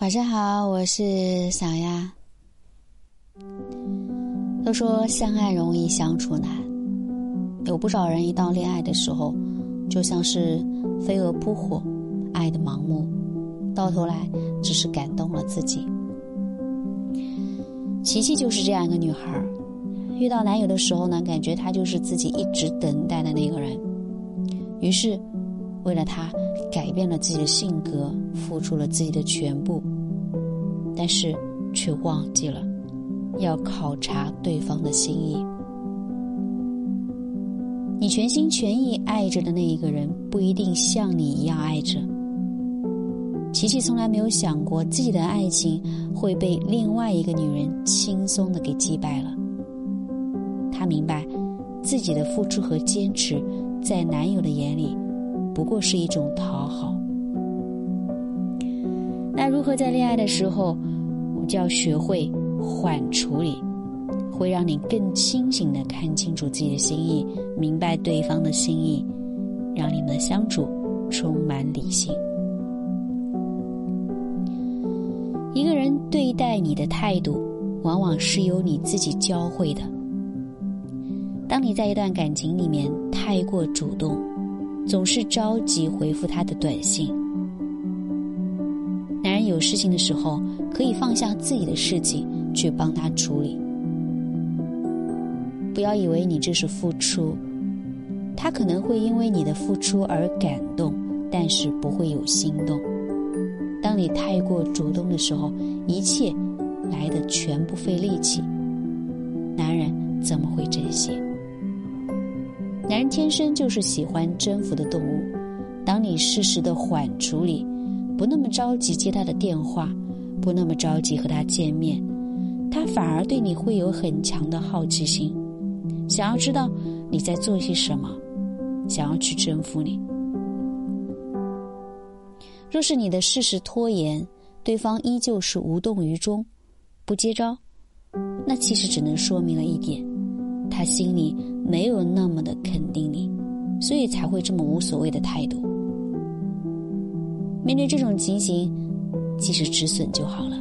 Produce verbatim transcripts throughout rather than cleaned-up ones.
晚上好，我是小丫。都说相爱容易相处难，有不少人一到恋爱的时候，就像是飞蛾扑火，爱的盲目，到头来只是感动了自己。琪琪就是这样一个女孩，遇到男友的时候呢，感觉她就是自己一直等待的那个人，于是为了他改变了自己的性格，付出了自己的全部，但是却忘记了要考察对方的心意。你全心全意爱着的那一个人，不一定像你一样爱着。琪琪从来没有想过自己的爱情会被另外一个女人轻松地给击败了。她明白自己的付出和坚持在男友的眼里不过是一种讨好。那如何在恋爱的时候，我们就要学会缓处理，会让你更清醒地看清楚自己的心意，明白对方的心意，让你们的相处充满理性。一个人对待你的态度，往往是由你自己教会的。当你在一段感情里面太过主动，总是着急回复他的短信，男人有事情的时候可以放下自己的事情去帮他处理。不要以为你这是付出，他可能会因为你的付出而感动，但是不会有心动。当你太过主动的时候，一切来得全不费力气，男人怎么会珍惜？男人天生就是喜欢征服的动物，当你适时的缓处理，不那么着急接他的电话，不那么着急和他见面，他反而对你会有很强的好奇心，想要知道你在做些什么，想要去征服你。若是你的适时拖延，对方依旧是无动于衷，不接招，那其实只能说明了一点，他心里没有那么的肯定你，所以才会这么无所谓的态度。面对这种情形，及时止损就好了。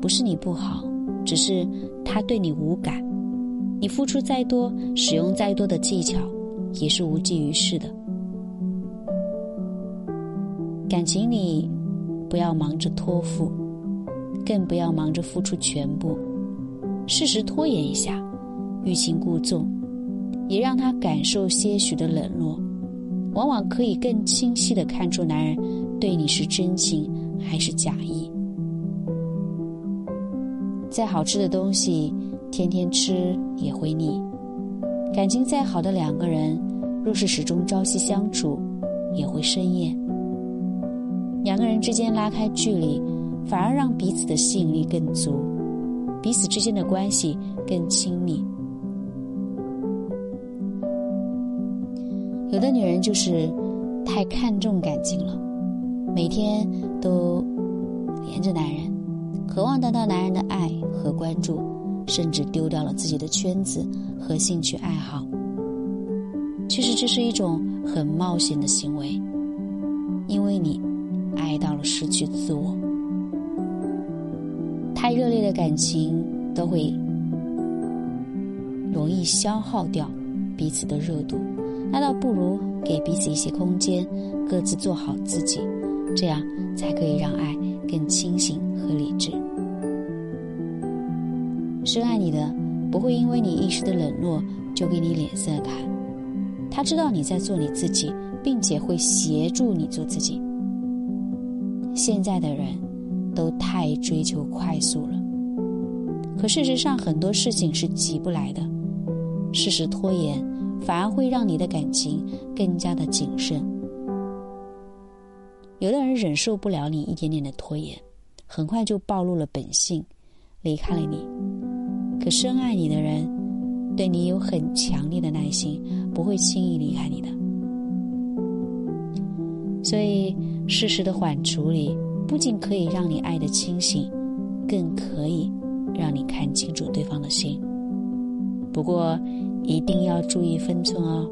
不是你不好，只是他对你无感，你付出再多，使用再多的技巧，也是无济于事的。感情里不要忙着托付，更不要忙着付出全部，适时拖延一下，欲擒故纵，也让他感受些许的冷落，往往可以更清晰地看出男人对你是真情还是假意。再好吃的东西，天天吃也会腻；感情再好的两个人，若是始终朝夕相处，也会生厌。两个人之间拉开距离，反而让彼此的吸引力更足，彼此之间的关系更亲密。有的女人就是太看重感情了，每天都连着男人，渴望得到男人的爱和关注，甚至丢掉了自己的圈子和兴趣爱好。其实这是一种很冒险的行为，因为你爱到了失去自我。太热烈的感情都会容易消耗掉彼此的热度，那倒不如给彼此一些空间，各自做好自己，这样才可以让爱更清醒和理智。深爱你的不会因为你一时的冷落就给你脸色看，他知道你在做你自己，并且会协助你做自己。现在的人都太追求快速了，可事实上很多事情是急不来的，适时拖延反而会让你的感情更加的谨慎。有的人忍受不了你一点点的拖延，很快就暴露了本性，离开了你。可深爱你的人对你有很强烈的耐心，不会轻易离开你的。所以适时的缓处理，不仅可以让你爱得清醒，更可以让你看清楚对方的心。不过一定要注意分寸哦。